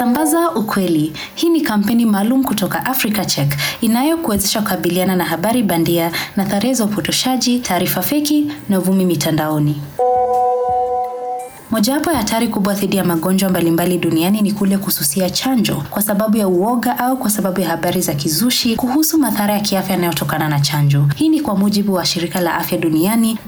Sambaza ukweli. Hii ni kampeni maalum kutoka Africa Check inayokuwezesha kukabiliana na habari bandia na tarehe za upotoshaji, taarifa feki na uvumi mitandaoni. Mojawapo ya hatari kubwa dhidi ya magonjwa mbalimbali duniani ni kule kususia chanjo kwa sababu ya uoga au kwa sababu ya habari za kizushi kuhusu madhara ya kiafya yanayotokana na chanjo. Hii ni kwa mujibu wa shirika la afya duniani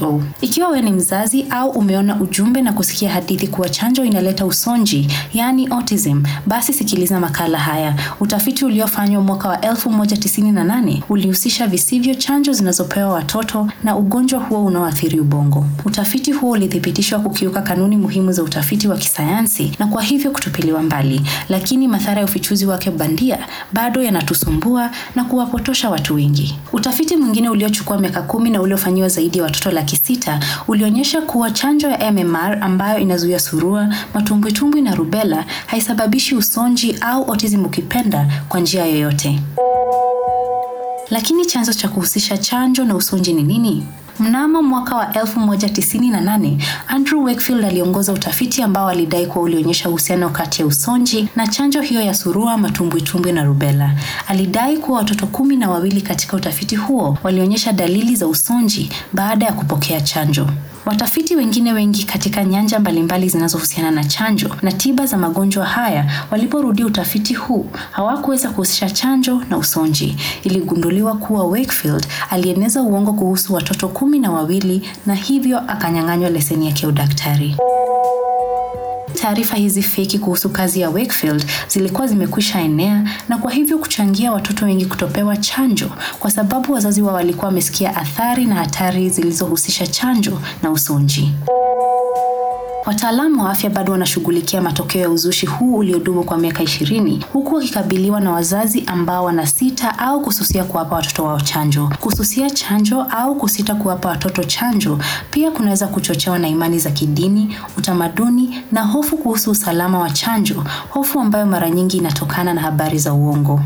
WHO. Ikiwa wewe ni mzazi au umeona ujumbe na kusikia hadithi kuwa chanjo inaleta usonji, yani autism, basi sikiliza makala haya. Utafiti uliofanywa mwaka wa 1998 ulihusisha visivyo chanjo zinazopewa watoto na ugonjwa huo unaoathiri ubongo. Utafiti huo ulithibitishwa kukiuka kanuni muhimu za utafiti wa kisayansi na kwa hivyo kutupiliwa mbali, lakini madhara ya ufichuzi wake bandia bado yanatusumbua na kuwapotosha watu wengi. Utafiti mwingine uliochukua miaka 10 na uliofanywa zaidi ya watoto 600 ulionyesha kuwa chanjo ya MMR ambayo inazuia surua, matumbwitumbwi na rubella haisababishi usonji au autism ukipenda kwa njia yoyote. Lakini chanzo cha kuhusisha chanjo na usonji ni nini? Mnamo mwaka wa 1998, Andrew Wakefield aliongoza utafiti ambao alidai kuwa ulionyesha uhusiano kati ya usonji na chanjo hiyo ya surua, matumbwitumbwi na rubella. Alidai kuwa watoto 12 katika utafiti huo walionyesha dalili za usonji baada ya kupokea chanjo. Watafiti wengine wengi katika nyanja mbalimbali zinazohusiana na chanjo na tiba za magonjwa haya waliporudi utafiti huu hawakuweza kuhusisha chanjo na usonji. Iligunduliwa kuwa Wakefield alieneza uongo kuhusu watoto 12 na hivyo akanyang'anywa leseni yake ya udaktari. Taarifa hizi feki kuhusu kazi ya Wakefield zilikuwa zimekwisha enea na kwa hivyo kuchangia watoto wengi kutopewa chanjo kwa sababu wazazi wao walikuwa wamesikia athari na hatari zilizohusisha chanjo na usonji. Wataalamu wa afya bado wanashughulikia matokeo ya uzushi huu uliodumu kwa miaka 20 huku wakikabiliwa na wazazi ambao wanasita au kususia kuwapa watoto wao chanjo. Kususia chanjo au kusita kuwapa watoto chanjo pia kunaweza kuchochewa na imani za kidini, utamaduni na hofu kuhusu usalama wa chanjo, hofu ambayo mara nyingi inatokana na habari za uongo.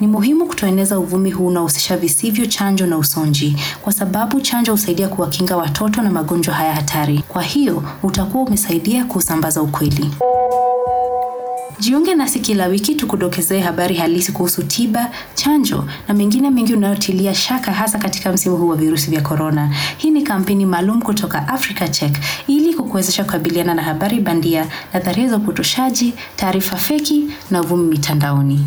Ni muhimu kutoeneza uvumi huu unaohusisha visivyo chanjo na usonji kwa sababu chanjo husaidia kuwakinga watoto na magonjwa haya hatari. Kwa hiyo utakuwa umesaidia kusambaza ukweli. Jiunge nasi kila wiki tukudokezee habari halisi kuhusu tiba, chanjo na mengine mengi unayotilia shaka hasa katika msimu huu wa virusi vya corona. Hii ni kampeni maalum kutoka Africa Check ili kukuwezesha kukabiliana na habari bandia na tarehe za upotoshaji, taarifa feki na uvumi mitandaoni.